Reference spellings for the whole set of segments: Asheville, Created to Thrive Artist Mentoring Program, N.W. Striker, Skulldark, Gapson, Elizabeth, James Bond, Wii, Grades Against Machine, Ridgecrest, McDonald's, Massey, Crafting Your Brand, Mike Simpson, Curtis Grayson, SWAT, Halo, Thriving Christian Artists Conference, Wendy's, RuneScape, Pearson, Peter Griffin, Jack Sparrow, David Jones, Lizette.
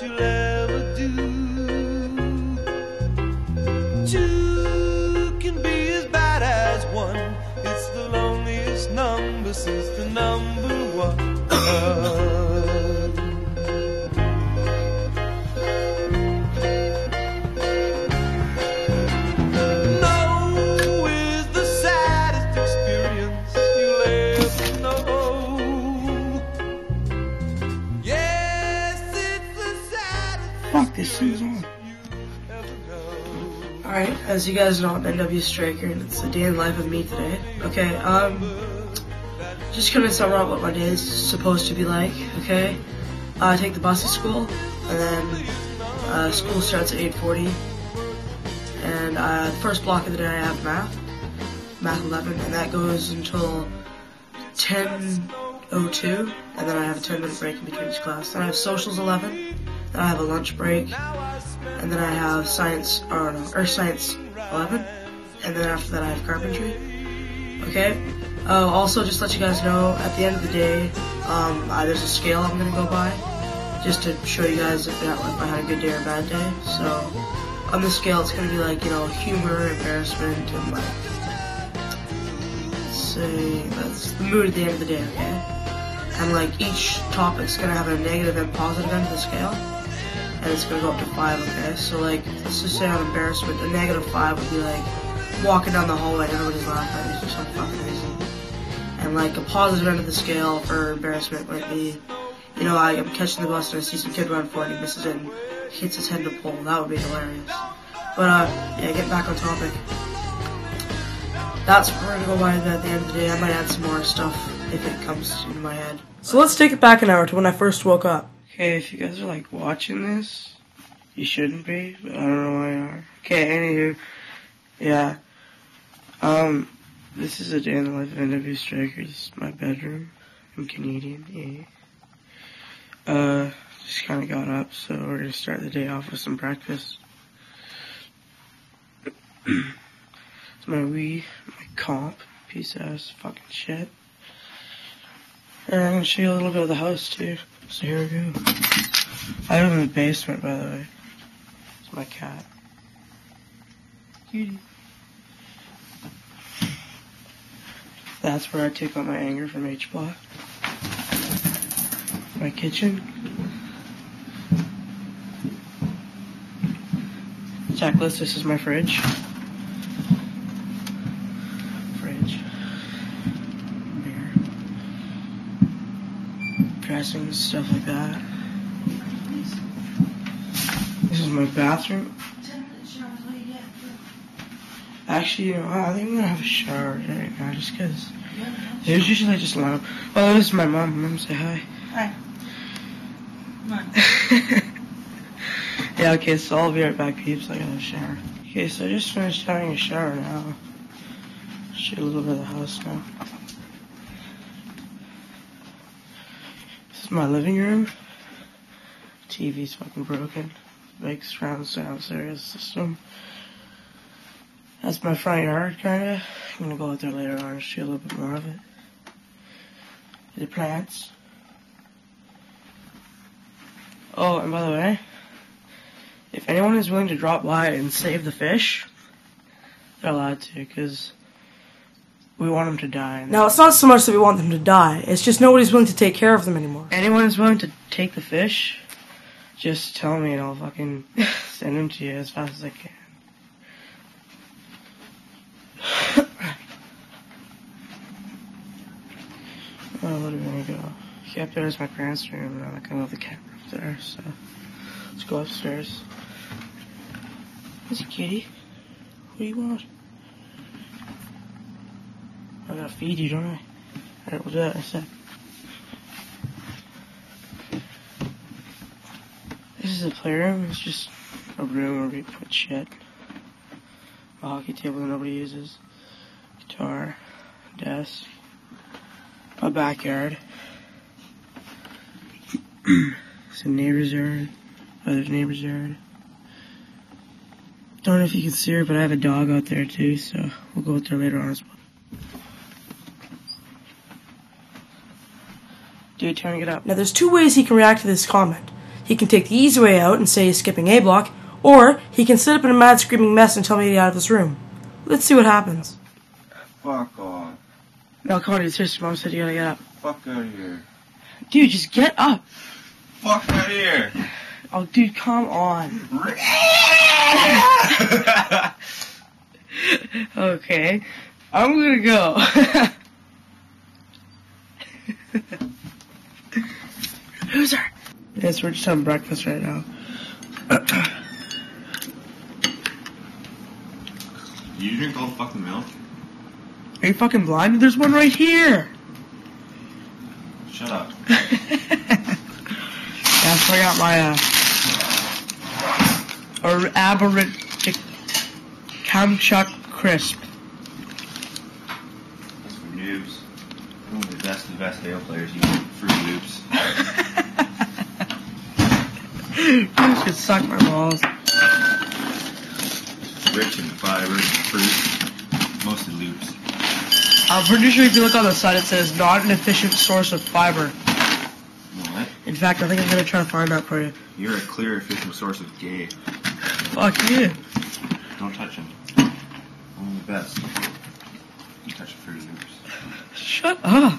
that you'll ever do. Two can be as bad as one. It's the loneliest number since the number one. Alright, as you guys know, I'm N.W. Striker, and it's the day in life of me today. Okay, just gonna sum up what my day is supposed to be like, okay? I take the bus to school, and then, school starts at 8:40, and, the first block of the day I have math 11, and that goes until 10:02, and then I have a 10-minute break in between each class. Then I have socials 11, then I have a lunch break, and then I have science, or no, earth science 11, and then after that I have carpentry. Okay, also just to let you guys know, at the end of the day, there's a scale I'm gonna go by, just to show you guys if that, like, I had a good day or a bad day. So, on the scale it's gonna be like, you know, humor, embarrassment, and like, let's say, that's the mood at the end of the day, okay? And like each topic's gonna have a negative and positive end of the scale, and it's gonna go up to 5, okay? So like, let's just say on embarrassment, a -5 would be like walking down the hallway and everybody's laughing at me for some fucking reason. And like a positive end of the scale for embarrassment might be, you know, I'm catching the bus and I see some kid run for it and he misses it and hits his head in a pole. That would be hilarious. But yeah, getting back on topic. That's what we're gonna go by at the end of the day. I might add some more stuff if it comes into my head. So let's take it back an hour to when I first woke up. Okay, if you guys are like watching this, you shouldn't be, but I don't know why you are. Okay, anywho, yeah. This is a day in the life of N.W. Striker. This is my bedroom. I'm Canadian, yeah. Just kinda got up, so we're gonna start the day off with some breakfast. It's my Wii, my comp, piece of ass fucking shit. And I'm gonna show you a little bit of the house too. So here we go. I live in the basement, by the way. It's my cat. Cutie. That's where I take out my anger from H Block. My kitchen. Checklist, this is my fridge. Dressings, stuff like that. This is my bathroom. Actually, you know, I think I'm gonna have a shower right now just because there's usually just a lot of. Oh, this is my mom. Mom, say hi. Hi. Mom. Yeah, okay, so I'll be right back, peeps. I gotta have a shower. Okay, so I just finished having a shower now. Show a little bit of the house now. My living room. TV's fucking broken. Big surround sound stereo system. That's my front yard, kinda. I'm gonna go out there later on and shoot a little bit more of it. The plants. Oh, and by the way, if anyone is willing to drop by and save the fish, they're allowed to, because we want them to die. Now, it's not so much that we want them to die. It's just nobody's willing to take care of them anymore. Anyone is willing to take the fish, just tell me and I'll fucking send them to you as fast as I can. Oh, where did we go? Okay, up there is my parents' room. And I can move the camera up there, so let's go upstairs. There's a kitty. What do you want? I gotta feed you, don't I? Alright, we'll do that in a sec. This is a playroom. It's just a room where we put shit. A hockey table that nobody uses. Guitar. Desk. My backyard. It's a neighbor's yard. Other neighbor's yard. Don't know if you can see her, but I have a dog out there too, so we'll go out there later on as well. Dude, turn it up. Now, there's two ways he can react to this comment. He can take the easy way out and say he's skipping A block, or he can sit up in a mad screaming mess and tell me to get out of this room. Let's see what happens. Fuck off. No, come on, dude. Seriously, Mom said you gotta get up. Fuck out of here. Dude, just get up. Fuck out of here. Oh, dude, come on. Okay. I'm gonna go. Loser. Yes, we're just having breakfast right now. You drink all the fucking milk? Are you fucking blind? There's one right here! Shut up. That's where I got my, aberrant Kamchak crisp. That's for noobs. One of the best Halo players, you fruit noobs. This could suck my balls. Rich in fiber, fruit, mostly loops. I'm pretty sure if you look on the side it says, not an efficient source of fiber. What? In fact, I think I'm going to try to find out for you. You're a clear, efficient source of gay. Fuck you. Don't touch him. I'm the best. You touch the fruit loops. Shut up.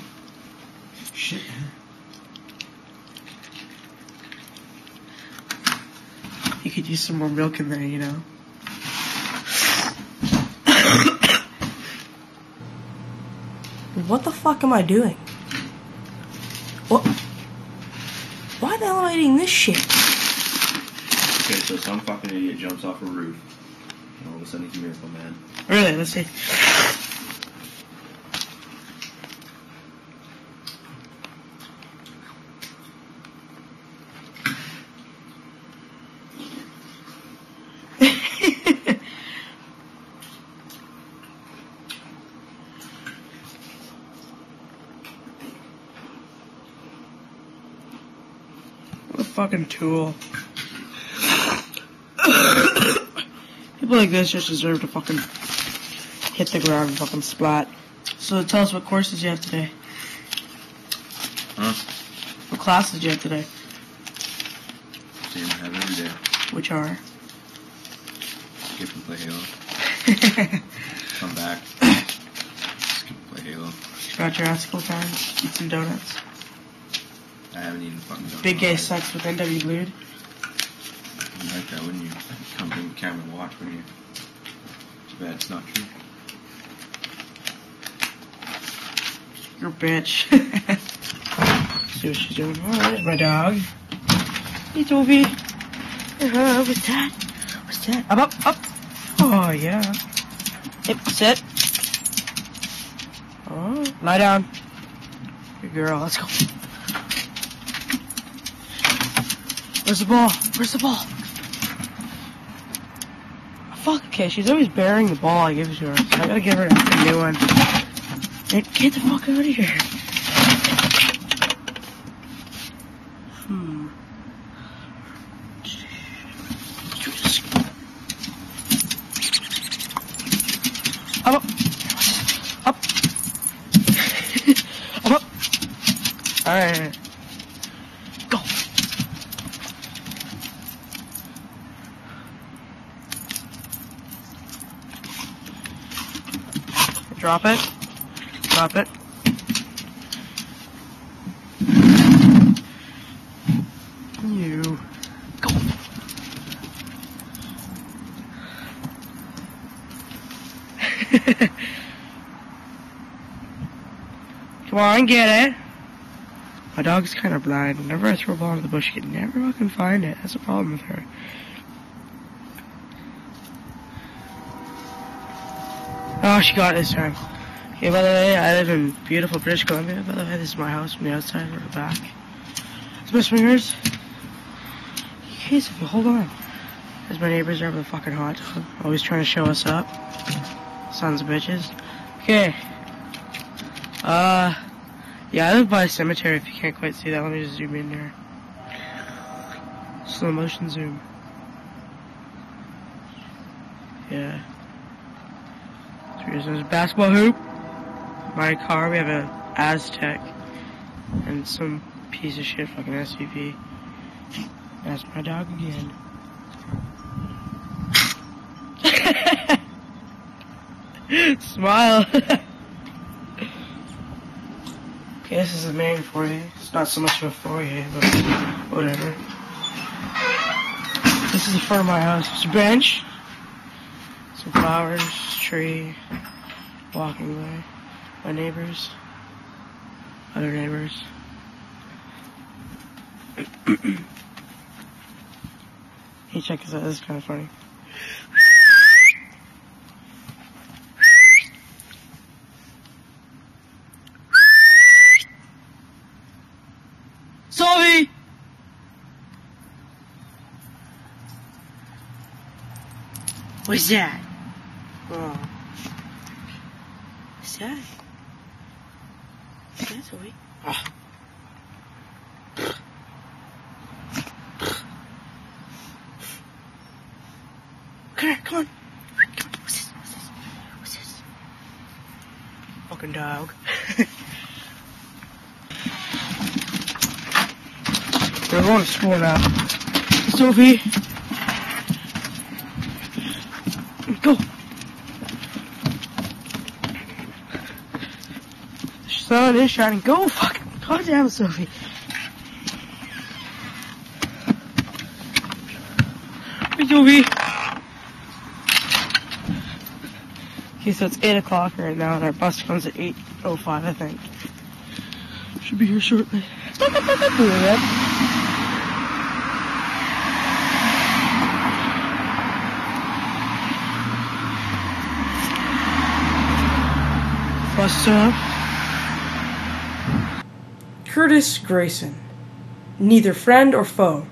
Shit. You could use some more milk in there, you know. What the fuck am I doing? What? Why the hell am I eating this shit? Okay, so some fucking idiot jumps off a roof. And all of a sudden he's a miracle man. Really? Let's see. Fucking tool. People like this just deserve to fucking hit the ground and fucking splat. So tell us what courses you have today. Huh? What classes you have today? Same I have every day. Which are? Skip and play Halo. Come back. Skip and play Halo. Scratch your ass a couple times. Eat some donuts. I haven't even fucking done Big Gay Sex with N.W. Blued. You'd like that, wouldn't you? Come in the camera and watch, wouldn't you? Too bad it's not true. You're a bitch. See what she's doing. Oh, there's my dog. Hey, Toby. What's that? What's that? Up, up, up. Oh, yeah. Yep, sit. Oh, lie down. Good girl, let's go. Where's the ball? Where's the ball? Fuck, okay, she's always burying the ball I give it to her, so I gotta give her a new one. Get the fuck out of here. Up. Up. I'm up. Alright. Drop it. Drop it. You. Go. Come on, get it. My dog's kind of blind. Whenever I throw a ball into the bush, she can never fucking find it. That's a problem with her. Oh, she got it this time. Okay, by the way, I live in beautiful British Columbia. By the way, this is my house from the outside, from the back. It's my swingers. Jeez, hold on. Because my neighbors are over the fucking hot dog. Always trying to show us up. Sons of bitches. Okay. Yeah, I live by a cemetery if you can't quite see that. Let me just zoom in there. Slow motion zoom. Yeah. There's a basketball hoop, my car, we have an Aztec, and some piece of shit fucking SUV. That's my dog again. Smile. Okay, this is the main foyer. It's not so much of a foyer, but whatever. This is the front of my house. There's a bench, some flowers, tree, walking way, my neighbors, other neighbors. Hey, check this out. This is kind of funny. Sorry. What's that? Oh. What's that? That's weird. Oh. Come on. What's this? Fucking dog. We're going to school now. Sophie. Go. The sun is shining. Go, fuck. God damn it, Sophie. Hey, Sophie. Okay, so it's 8 o'clock right now, and our bus comes at 8:05, I think. Should be here shortly. Bus up. Curtis Grayson. Neither friend or foe,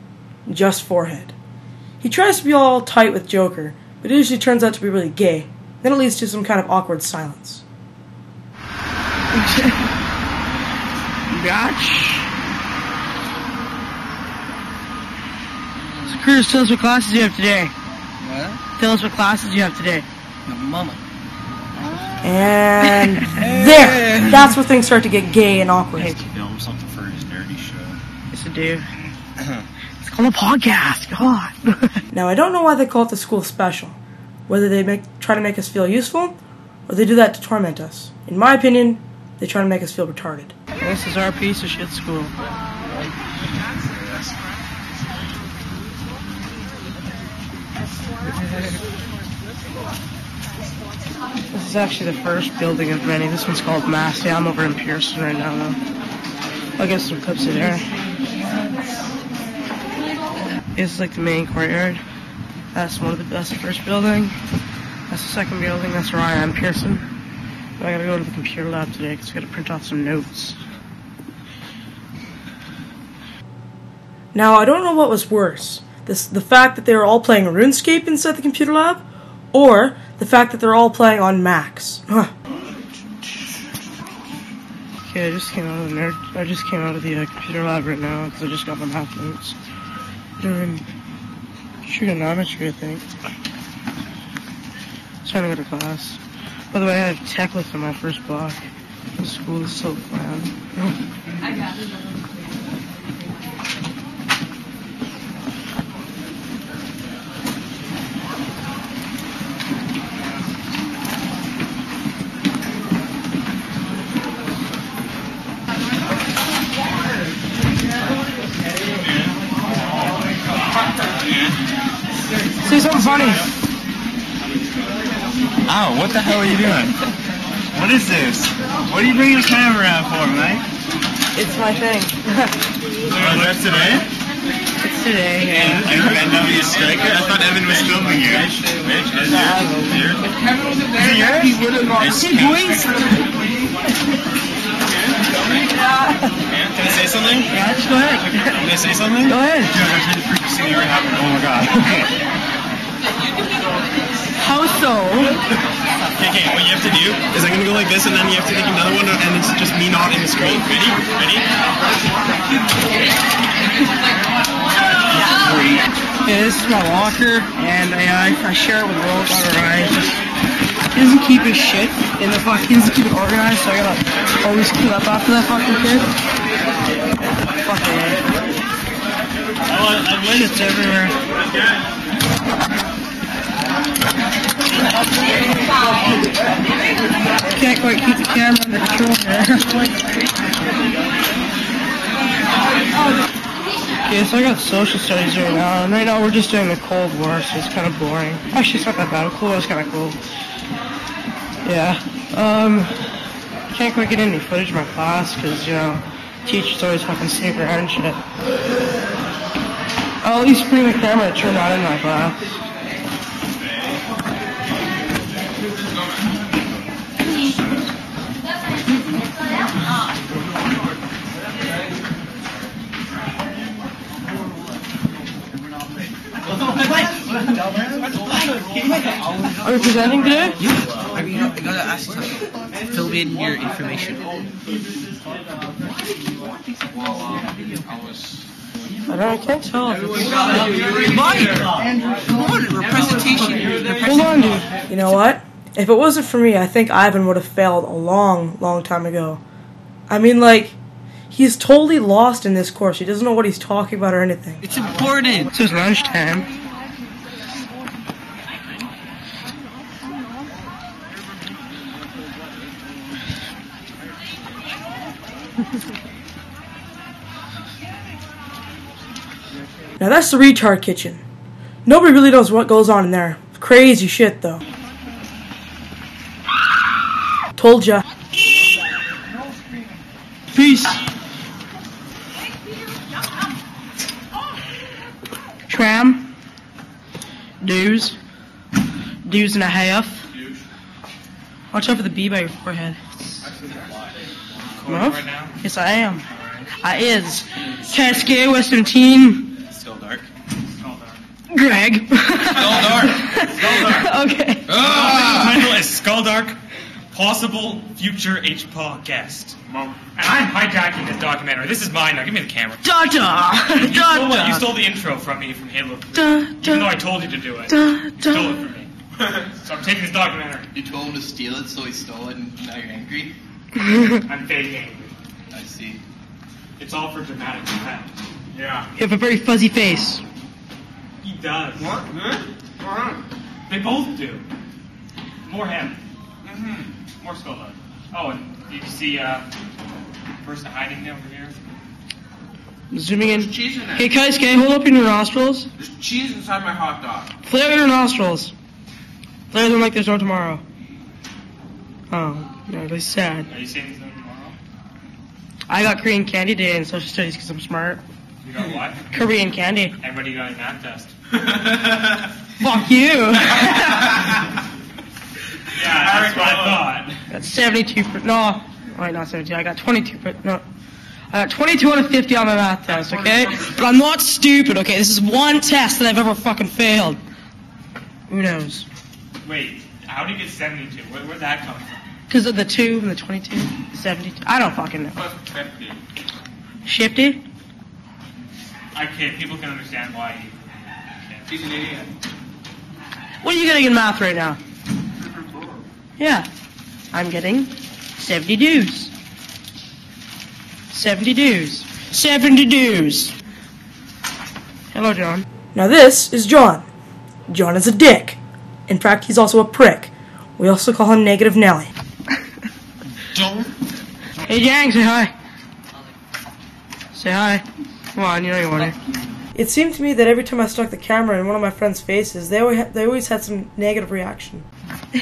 just forehead. He tries to be all tight with Joker, but it usually turns out to be really gay. Then it leads to some kind of awkward silence. Gotch. So Curtis, tell us what classes you have today. What? Tell us what classes you have today. My mama. And there! That's where things start to get gay and awkward. He has to film something for his nerdy show. It's a dude. It's called a podcast. God. Now, I don't know why they call it the school special. Whether they try to make us feel useful, or they do that to torment us. In my opinion, they try to make us feel retarded. This is our piece of shit school. This is actually the first building of many. This one's called Massey. I'm over in Pearson right now, though. I'll get some clips of there. This is like the main courtyard. That's one of the best first building. That's the second building. That's where I am, Pearson. But I gotta go to the computer lab today because I gotta print off some notes. Now, I don't know what was worse. The fact that they were all playing RuneScape inside the computer lab, or the fact that they're all playing on Macs. Huh. Okay, I just came out of the computer lab right now because I just got my math notes. Trigonometry, I think. I'm trying to go to class. By the way, I have tech lift in my first block. The school is so bland. I got it. Say something funny. Oh, what the hell are you doing? What is this? What are you bringing the camera out for, mate? It's my thing. Oh, that's today? It's today, yeah. N.W. Striker? I thought Evan was filming you. Is it yours? Can I say something? Yeah, just go ahead. Can I say something? Go ahead. Oh my god. How so? Okay, what you have to do is I'm gonna go like this, and then you have to take another one, and it's just me not in the screen. Ready? Yeah, this is my walker, and I share it with Will. He doesn't keep his shit in the fuck. He doesn't keep it organized, so I gotta always clean up after that fucking kid. Fucking. I've witnessed everywhere. Can't quite keep the camera under control there. Okay, so I got social studies right now, and right now we're just doing the Cold War, so it's kind of boring. Actually, it's not that bad. Cold War's kind of cool. Yeah. Can't quite get any footage of my class, because, you know, teachers always fucking sneak around and shit. I'll at least bring the camera to turn out in my class. Are you presenting today? Yeah. I mean, I gotta ask you something. Fill in your information. I can't tell. Hold on, dude. You know what? If it wasn't for me, I think Ivan would have failed a long, long time ago. I mean, like... He's totally lost in this course. He doesn't know what he's talking about or anything. It's important. It's his lunchtime. Now that's the retard kitchen. Nobody really knows what goes on in there. Crazy shit, though. Told ya. Peace. Tram, dues and a half. Watch out for the bee by your forehead. No? Yes, I am. I is. Cascade, Western Team. Skulldark. Greg. Skulldark. Okay. Title is Skulldark. Possible future H-Podcast. Mom. And I'm hijacking this documentary. This is mine now. Give me the camera. You stole the intro from me from Halo 3. Even though I told you to do it. You stole it from me. So I'm taking this documentary. You told him to steal it, so he stole it, and now you're angry? I'm fake angry. I see. It's all for dramatic effect. Yeah. You have a very fuzzy face. He does. What? They both do. More him. Mm-hmm. More Skulldark. Oh, and you can see the person hiding over here. Zooming in. Hey guys, can you hold open your nostrils? There's cheese inside my hot dog. Flare your nostrils. Flare them like there's no tomorrow. Oh, no, that's sad. Are you saying there's no tomorrow? I got Korean candy day in social studies because I'm smart. You got what? Korean candy. And what do you got in math test? Fuck you! Yeah, that's what I thought. Got 72 for... No. Wait, not 72. I got 22 for... No. I got 22 out of 50 on my math test, okay? But I'm not stupid, okay? This is one test that I've ever fucking failed. Who knows? Wait, how do you get 72? Where'd that come from? Because of the 2 and the 22. 72. I don't fucking know. Plus 50. Shifty? I can't. People can understand why you can't. He's an idiot. What are you getting in math right now? Yeah, I'm getting 70 dues. 70 dues. 70 dues. Hello, John. Now this is John. John is a dick. In fact, he's also a prick. We also call him Negative Nelly. John. Hey, Jang, say hi. Say hi. Come on, you know you want it. It seemed to me that every time I stuck the camera in one of my friends' faces, they always had some negative reaction. I'll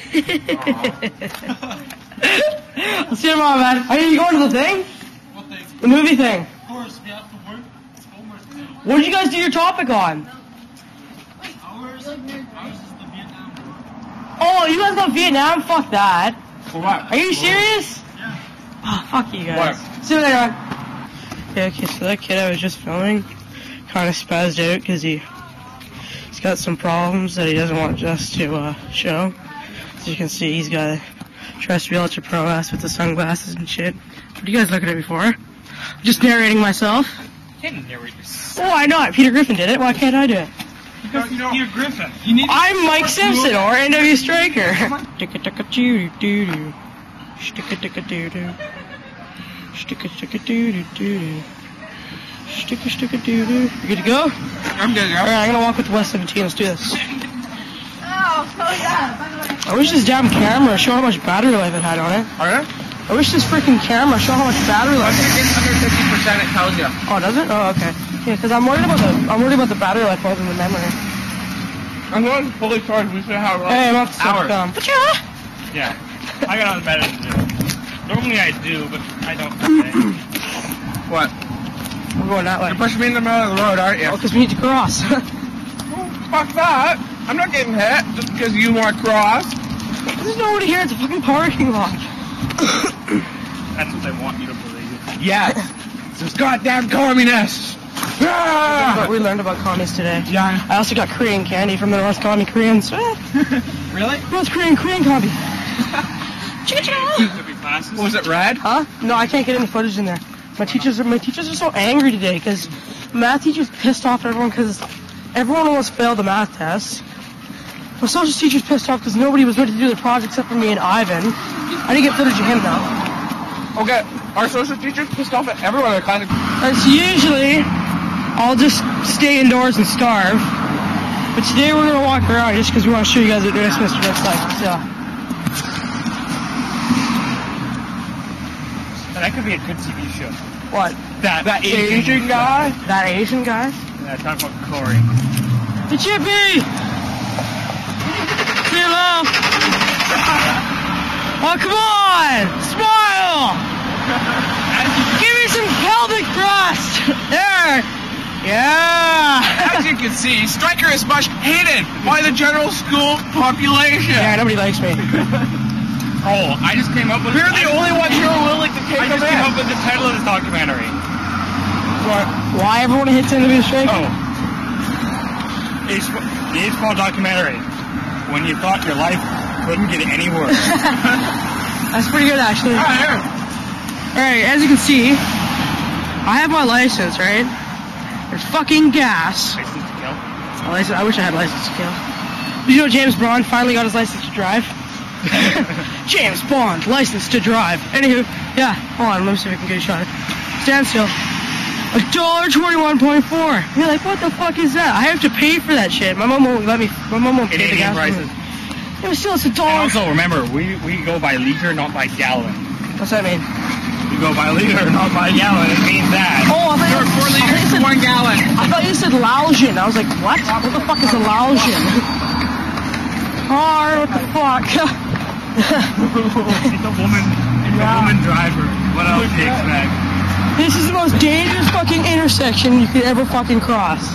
see you tomorrow, man. Are you going to the thing? What thing? The movie thing. Of course, we have to work. It's homework. What did you guys do your topic on? Ours is the Vietnam War. Oh, you guys got Vietnam? Fuck that. For what? Are you serious? Yeah. Oh, fuck you guys. What? See you later, man. Okay, so that kid I was just filming kind of spazzed out because he's got some problems that he doesn't want us to show. As you can see, he's got a terrestrial ultra pro ass with the sunglasses and shit. What are you guys looking at me for? I'm just narrating myself. You can't narrate yourself. Well, why not? Peter Griffin did it. Why can't I do it? Because you know, Peter Griffin. You need I'm Mike Simpson or N.W. Striker. Ticka-ticka-doo-doo-doo-doo. Sticka-ticka-doo-doo. Sticka-ticka-doo-doo-doo-doo. Sticker doo doo. You good to go? I'm good to go. Alright, I'm gonna walk with Wes and T. Let's do this. I wish this damn camera showed how much battery life it had on it. Alright? I wish this freaking camera showed how much battery life. Once it gets under 50%, it tells you. Oh, does it? Oh, okay. Yeah, because I'm worried about the battery life more than the memory. I'm going fully charged. We should have like hey, I'm hours. Yeah. I got on the battery too. Normally I do, but I don't today. What? We're going that way. You're pushing me in the middle of the road, aren't you? Oh, because we need to cross. Well, fuck that. I'm not getting hit just because you want to cross. There's nobody here. It's a fucking parking lot. That's what they want you to believe. Yes. Those goddamn communists. We learned about commies today. Yeah. I also got Korean candy from the North Commie Koreans. Really? North Korean coffee. What was it, red? Huh? No, I can't get any footage in there. My teachers are so angry today because math teacher's pissed off at everyone because everyone almost failed the math test. My social teacher's pissed off because nobody was ready to do the project except for me and Ivan. I didn't get footage of him though. Okay, our social teacher's pissed off at everyone. They're kind of. It's usually. I'll just stay indoors and starve. But today we're gonna walk around just because we want to show you guys what the next semester looks like. So that could be a good TV show. What? That Asian guy? That Asian guy? Yeah, talk about Corey. The Chippy! See you love! Oh come on! Smile! Give me some pelvic thrust! There! Yeah! As you can see, Striker is much hated by the general school population. Yeah, nobody likes me. Oh, I just came up with... We're the only ones who are willing to take a man. I just came up with the title of this documentary. What? Why everyone hates N.W. Striker? Oh. The H-Ball documentary. When you thought your life couldn't get any worse. That's pretty good, actually. Alright, here. Alright, as you can see, I have my license, right? There's fucking gas. License to kill. I wish I had license to kill. Did you know James Bond finally got his license to drive? James Bond, license to drive. Anywho, yeah. Hold on, let me see if I can get a shot. Stand still. $1.21.4. You're like, what the fuck is that? I have to pay for that shit. My mom won't let me. My mom won't pay the gas. It was still it's $1. Also remember, we go by liter, not by gallon. What's that mean? You go by liter, not by gallon. It means that. Oh, I thought you said 4 liters, 1 gallon. I thought you said Laotian. I was like, what? What the fuck is a Laotian? Car? What the fuck? It's a woman driver. What else do you expect? This is the most dangerous fucking intersection you could ever fucking cross.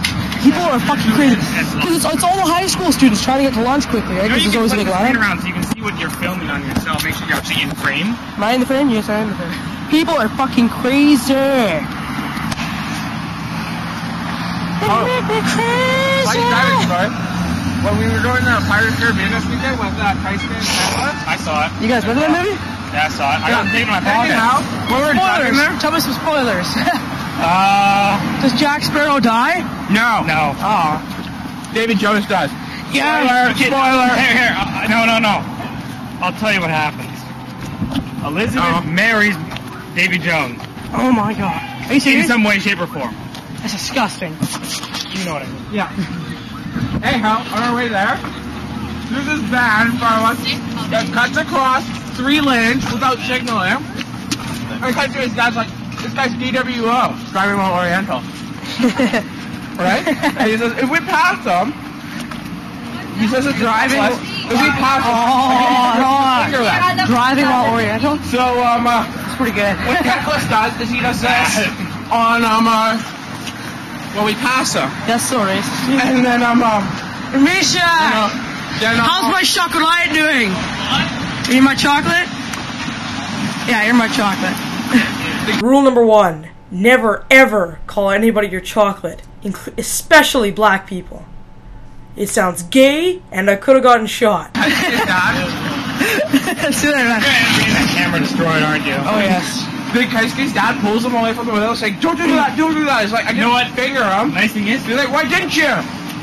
People are fucking crazy. Because it's all the high school students trying to get to lunch quickly, right? Because there's always a big line. You can put the screen around so you can see what you're filming on yourself. Make sure you're actually in frame. Am I in the frame? Yes, I am in the frame. People are fucking crazy. They're crazy. Why are you driving so far? When we were going to Pirates of the Caribbean this weekend, was that Pearson? I saw it. You guys went to that movie? Yeah, I saw it. I got tape in my pocket. Spoilers. Tell me some spoilers. Does Jack Sparrow die? No. No. Oh. David Jones does. Yeah. Spoiler. Here. No. I'll tell you what happens. Elizabeth marries David Jones. Oh my god. Are you serious? In some way, shape, or form. That's disgusting. You know what I mean. Yeah. Anyhow, on our way there, there's this van in front of us that cuts across 3 lanes without signaling. I cut to his dad's like, this guy's DWO, driving while Oriental. Right? And he says, if we pass them, he says it's driving. If we pass them, oh, driving while Oriental? So, it's pretty good. What Keckless does is he does this on, well, we pass him. That's so racist. And then, Misha! How's my chocolate doing? What? You need my chocolate? Yeah, you're my chocolate. Rule number 1, never ever call anybody your chocolate, especially black people. It sounds gay, and I could have gotten shot. I did not. See you later, man. You're getting that camera destroyed, aren't you? Oh, yes. Big Kaisuke's dad pulls him away from the window saying, don't do that, don't do that. It's like, I didn't finger him. Nice thing is, you're like, why didn't you?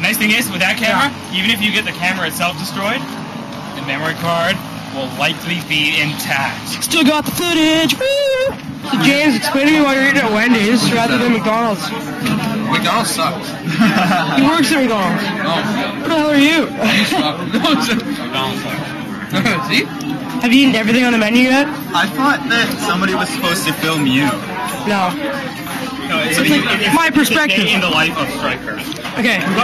Nice thing is, with that camera, even if you get the camera itself destroyed, the memory card will likely be intact. Still got the footage. Woo! So James, explain to me why you're eating at Wendy's rather than McDonald's. McDonald's sucks. He works at McDonald's. Oh. What the hell are you? McDonald's sucks. See? Have you eaten everything on the menu yet? I thought that somebody was supposed to film you. No. No, it's like my perspective. In the life of Striker. Okay. We've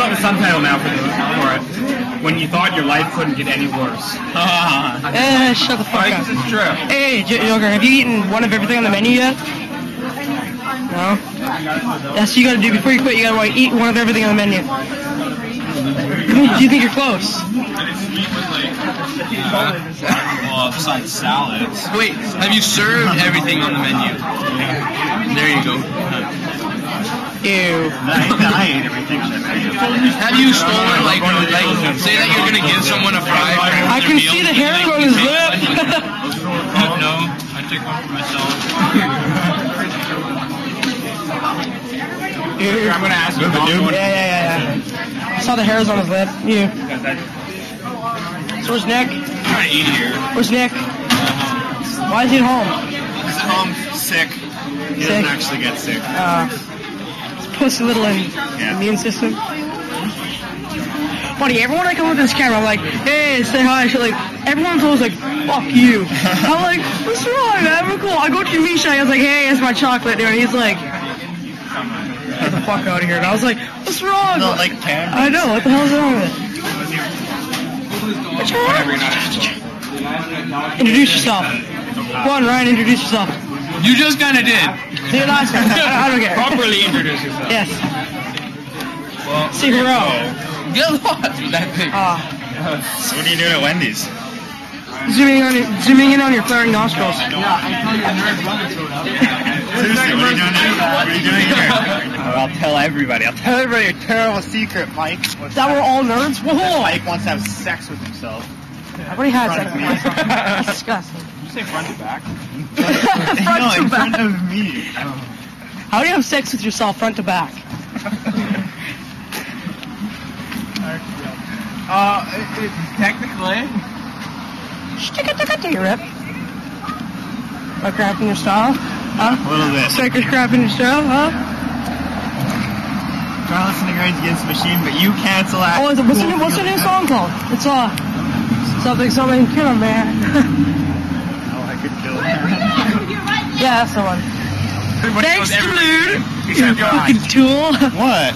got a subtitle now for it. When you thought your life couldn't get any worse. Shut the fuck up. It's true. Hey, Joker, have you eaten one of everything on the menu yet? No? That's what you gotta do before you quit. You gotta eat one of everything on the menu. Do you think you're close? Well, besides salads. Wait, have you served everything on the menu? Yeah. There you go. Ew. I ate everything on the menu. Have you stolen, like say that you're gonna give someone a fry? I can see the hair on his lip. No, I took one for myself. Ew. I'm gonna ask him. Yeah. I saw the hairs on his lip. So where's Nick? I'm trying to eat here. Where's Nick? Why is he at home? He's at home sick. He doesn't actually get sick. He's pussy little immune system. Funny, everyone I come with this camera, I'm like, hey, say hi. She's like, everyone's always like, fuck you. I'm like, what's wrong, man? I'm cool. I go to Misha, I was like, hey, it's my chocolate, dude. And he's like, get the fuck out of here. And I was like, what's wrong? Not like cameras. I know, what the hell's wrong with it? Introduce yourself. Go on, Ryan, introduce yourself. You just kind of did. See you last time. I don't care. Properly introduce yourself. Yes. Well, see who wrote. Good luck with that thing. So what are you doing at Wendy's? Zooming in on your flaring nostrils. Seriously, what are you doing here? I'll tell everybody your terrible secret, Mike. What's that? We're all nerds? Whoa! Mike wants to have sex with himself. I've already had sex with myself. That's disgusting. Did you say front to back? No, in front of me. How do you have sex with yourself front to back? Technically... Rip. Am I crapping your style? Huh? A little bit. Striker's crapping your style, huh? Try listening to Grades Against Machine, but you cancel out. Oh, what's the new song called? It's something, kill him, man. Oh, I could kill him. Yeah, that's the one. Thanks, dude. You fucking tool. What?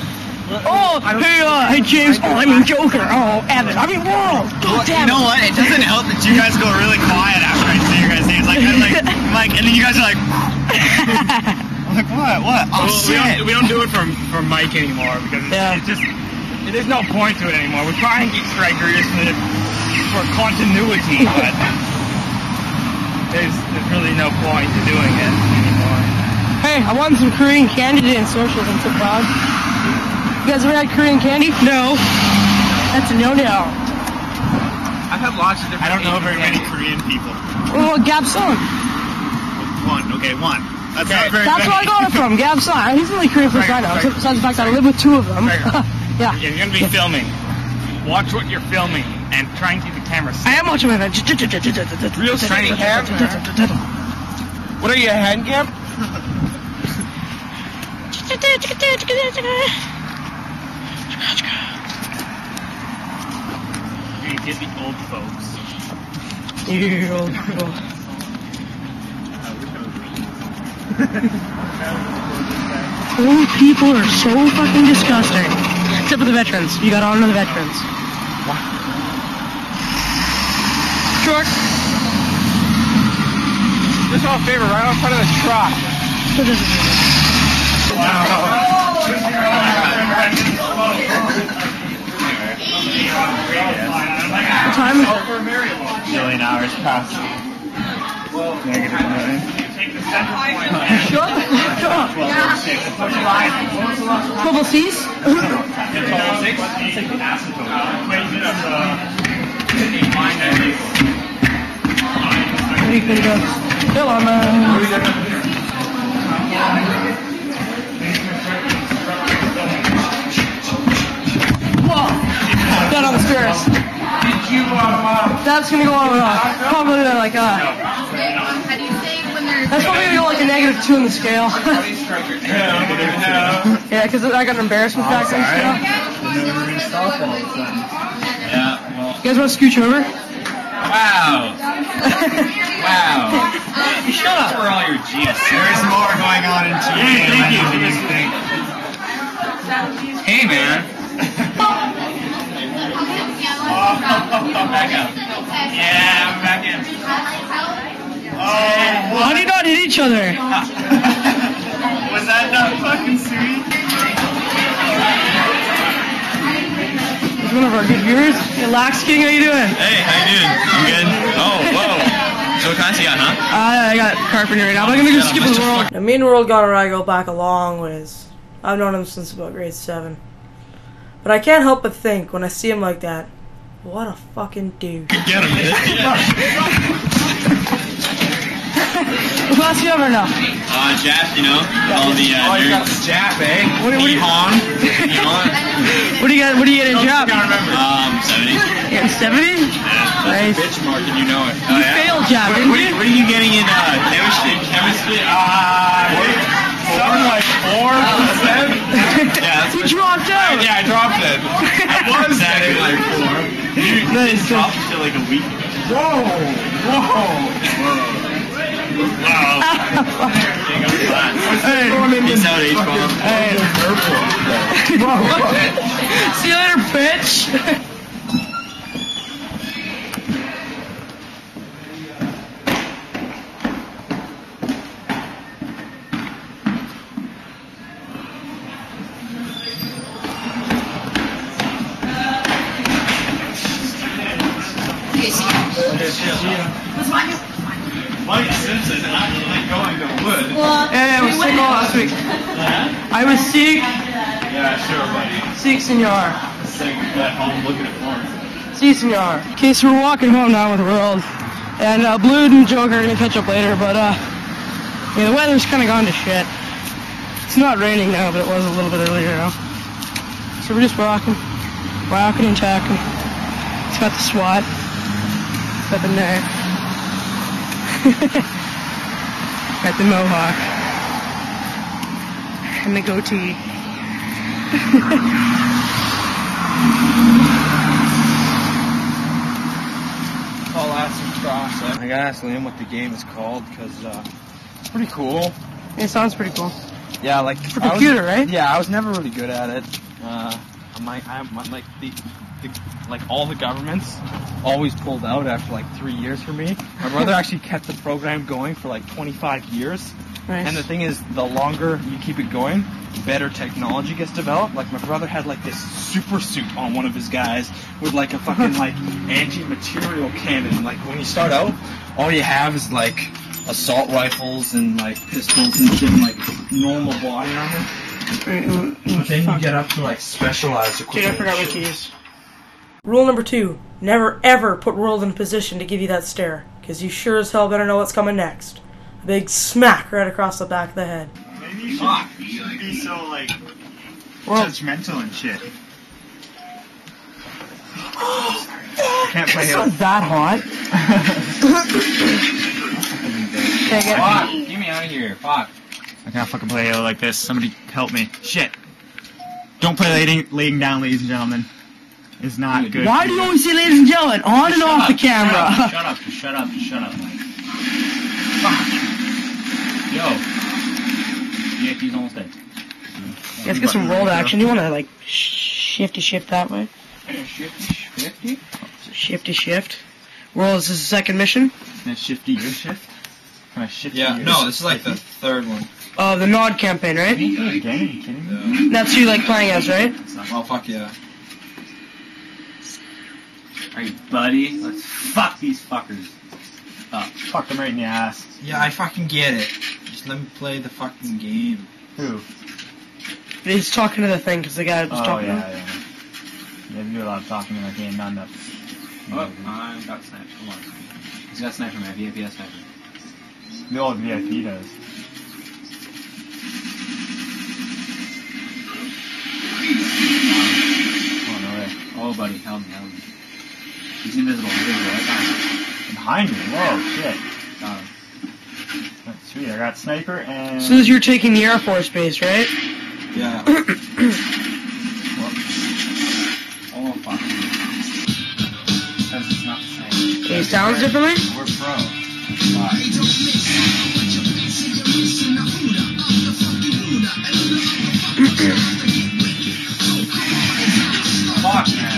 Oh, hey James, I mean Joker, Evan, I mean World, damn. You know what, it doesn't help that you guys go really quiet after I say your guys' names, like, and then you guys are like, I'm like, what, oh well, shit. We don't do it for Mike anymore, because it's just, there's no point to it anymore. We're trying to keep Striker just for continuity, but there's really no point to doing it anymore. Hey, I want some Korean candy today in socials, I'm so proud. You guys ever had Korean candy? No. That's a no-no. I've had lots of different... I don't know very many Korean people. Well, Gapson. One. That's not very many. That's where I got it from, Gapson. He's the only Korean person I know. Besides the fact that I live with two of them. Yeah. You're going to be filming. Watch what you're filming and try and keep the camera safe. I am watching my... Real shiny cam. What are you, a hand cam? You get the old folks. You old folks. Old people are so fucking disgusting. Except for the veterans. You gotta honor the veterans. What? Short. This is our favorite, right on front of the truck. What time is it? $1 million past. -9. Shut up. Triple C's? Whoa! Down on the stairs. That's gonna go on and on. Probably like That's probably going to go like a -2 on the scale. Yeah, because I got an embarrassment factor on the scale. Yeah, well. You guys want to scooch over? Wow. Wow. You shut up for all your G's. There's more going on in G. Hey, thank you. Hey, man. Back up. Yeah, I'm back in. Oh, what? How do you not hit each other? Was that not fucking sweet? He's one of our good viewers. Hey, Lax King, how you doing? Hey, how you doing? You good? Oh, whoa. So what class you got, huh? I got carpentry right now, but I'm gonna go skip the world. Now, me and World God and I go back a long ways. I've known him since about grade 7. But I can't help but think, when I see him like that, what a fucking dude. Get him, man. What class you ever know? Jap, you know? All the, oh, you got the Jap, eh? What do you get in Jap? I can't remember. 70. You got 70? Yeah, nice. Bitch mark, and you know it. Oh, you failed Jap, didn't you? What are you getting in, chemistry? Something like 4%? Yeah, you dropped out! Yeah, I dropped it. I was exactly like 4. Nice. Dropped it like a week ago. Whoa! Whoa! Wow. Hey, peace out, H-bomb. Hey. Whoa. See you later, bitch! Mike Simpson actually going to wood. Well, hey, I was sick all last week. I was sick. Yeah, sure, buddy. Sick, senor. Sick at home looking at porn. See, senor. Okay, so we're walking home now with the world. And Blue and Joker are going to catch up later, but yeah, the weather's kind of gone to shit. It's not raining now, but it was a little bit earlier now. So we're just walking and talking. It's got the SWAT. Got the neck. Got the mohawk. And the goatee. I'll ask him cross. I gotta ask Liam what the game is called, because it's pretty cool. It sounds pretty cool. Yeah, like... For computer, right? Yeah, I was never really good at it. Like all the governments always pulled out after like 3 years for me. My brother actually kept the program going for like 25 years. Nice. And the thing is, the longer you keep it going, better technology gets developed. Like my brother had like this super suit on one of his guys with like a fucking like anti-material cannon. Like when you start out, all you have is like assault rifles and like pistols and shit, like normal body armor. But then you get up to like specialized equipment. Dude, I forgot my keys. Rule number 2, never ever put World in a position to give you that stare, because you sure as hell better know what's coming next. A big smack right across the back of the head. Maybe you shouldn't be so, like, judgmental and shit. Can't play it. It's that hot. Fuck, get me out of here, fuck. I can't fucking play Halo like this, somebody help me. Shit. Don't play laying down, ladies and gentlemen. Is not dude, good. Why do you always say, ladies and gentlemen, on and off the camera? Shut up, Mike. Fuck. Yo. Yeah, he's almost dead. Yeah, let's get some roll action. You want to, like, shifty-shift that way? Shifty-shifty? Shifty-shift. Roll, is this the second mission? That's shifty your shift? Yeah, no, this is, like, the third one. The Nod campaign, right? Are you kidding me? That's who you like playing as, right? Oh, fuck yeah. Alright, buddy, let's fuck these fuckers up. Fuck them right in the ass. Yeah, I fucking get it. Just let me play the fucking game. Who? He's talking to the thing, because the guy was talking to him. Oh, yeah, yeah. They do a lot of talking in that game, not enough. Oh, I got sniped. Come on. He's got sniper, man. VIP has sniper. The old VIP does. Oh, no way. Oh, buddy, help me. He's invisible. Behind me. Whoa, shit. That's Sweet, I got sniper and... So you're taking the Air Force base, right? Yeah. Oh, fuck. That's not the same. It sounds differently? We're pro. Fuck, man.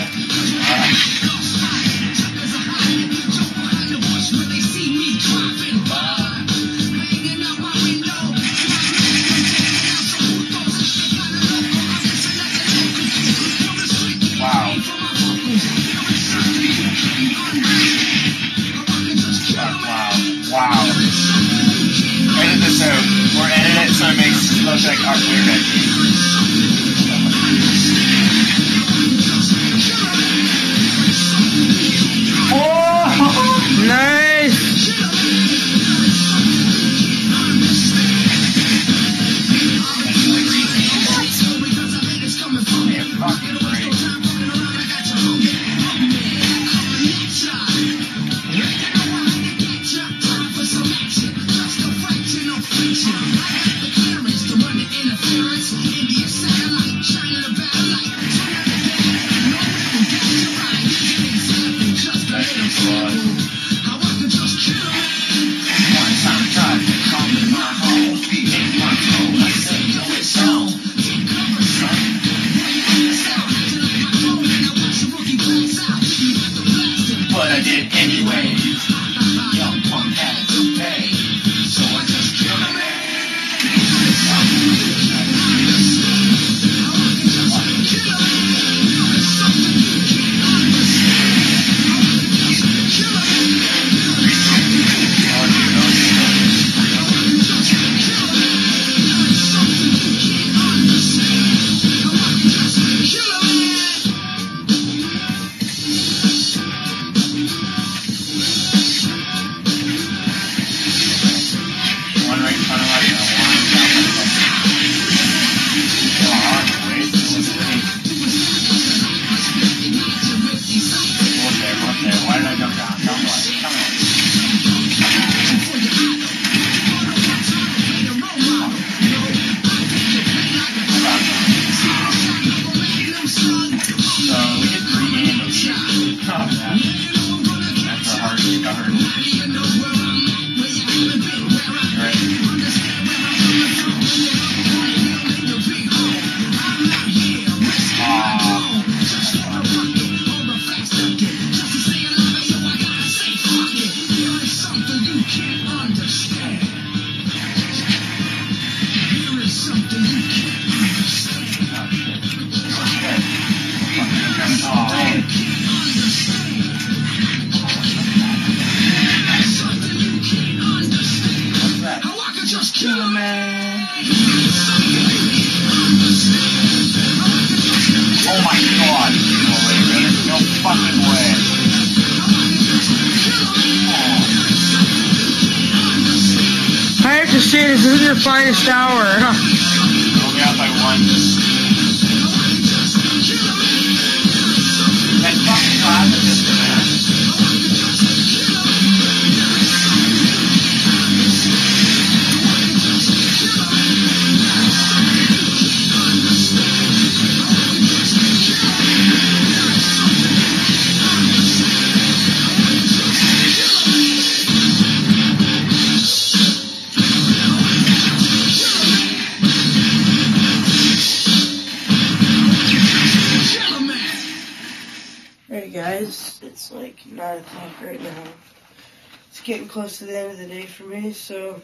Close to the end of the day for me, so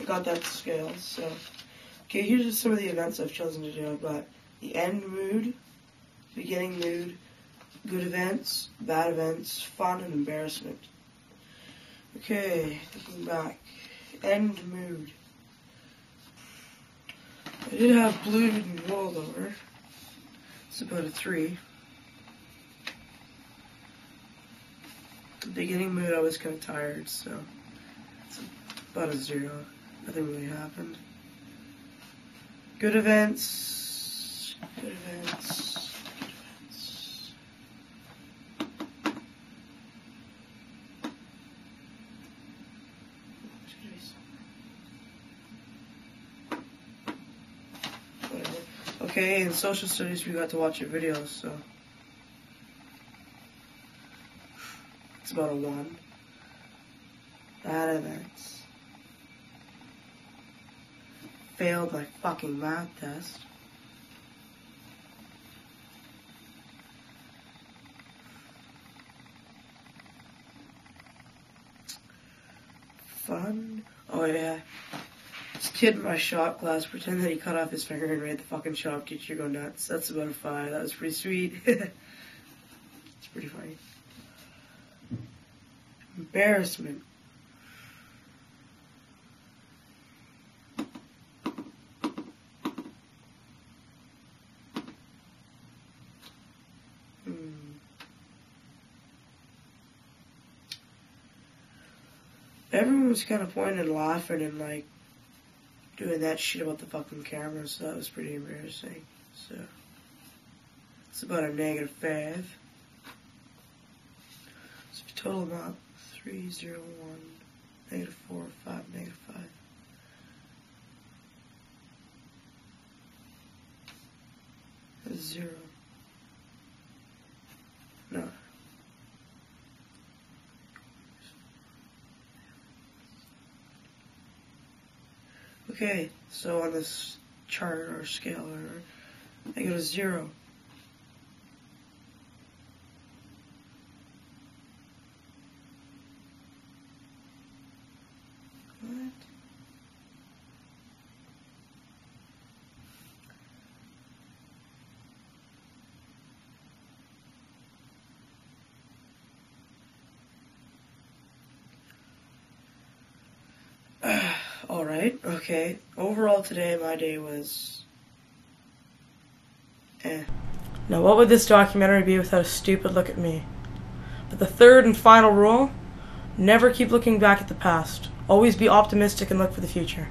I got that scale. So, okay, here's just some of the events I've chosen to do. I've got the end mood, beginning mood, good events, bad events, fun, and embarrassment. Okay, looking back, end mood. I did have blue and wallower. It's about a 3. Beginning mood, I was kind of tired, so it's about a 0. Nothing really happened. Good events. Good events. Good events. Okay, in social studies we got to watch your videos, so it's about a 1. That hurts. Failed my fucking math test. Fun? Oh yeah. This kid in my shop class pretended that he cut off his finger and made the fucking shop teacher go nuts. That's about a 5. That was pretty sweet. It's pretty funny. Embarrassment. Everyone was kind of pointing and laughing and like doing that shit about the fucking camera, so that was pretty embarrassing. So it's about a -5. So if you total them up, 3, 0, 1, -4, 5, -5. That's 0. No. Okay, so on this chart or scale, or I go to 0. What? Alright, okay. Overall today, my day was... eh. Now what would this documentary be without a stupid look at me? But the third and final rule, never keep looking back at the past. Always be optimistic and look for the future.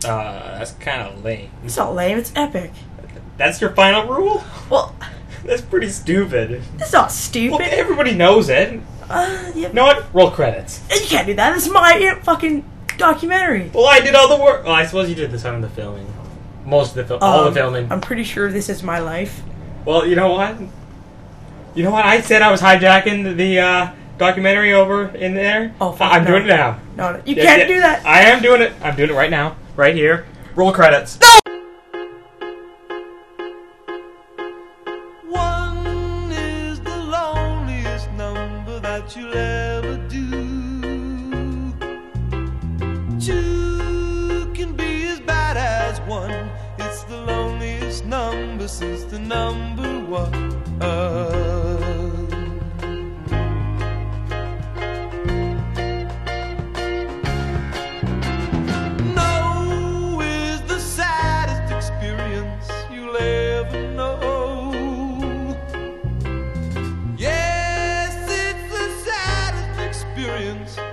That's kind of lame. It's not lame, it's epic. That's your final rule? Well... that's pretty stupid. It's not stupid. Well, everybody knows it. Yep. You know what? Roll credits. You can't do that, it's my fucking... documentary. Well, I did all the work. Well, I suppose you did the time of the filming. Most of the film, all the filming. I'm pretty sure this is my life. Well, you know what? You know what? I said I was hijacking the documentary over in there. Oh, fuck, I'm doing it now. No, you can't do that. I am doing it. I'm doing it right now, right here. Roll credits. No. One is the loneliest number that you'll ever do. Two can be as bad as one. It's the loneliest number since the number 1. No is the saddest experience you'll ever know. Yes, it's the saddest experience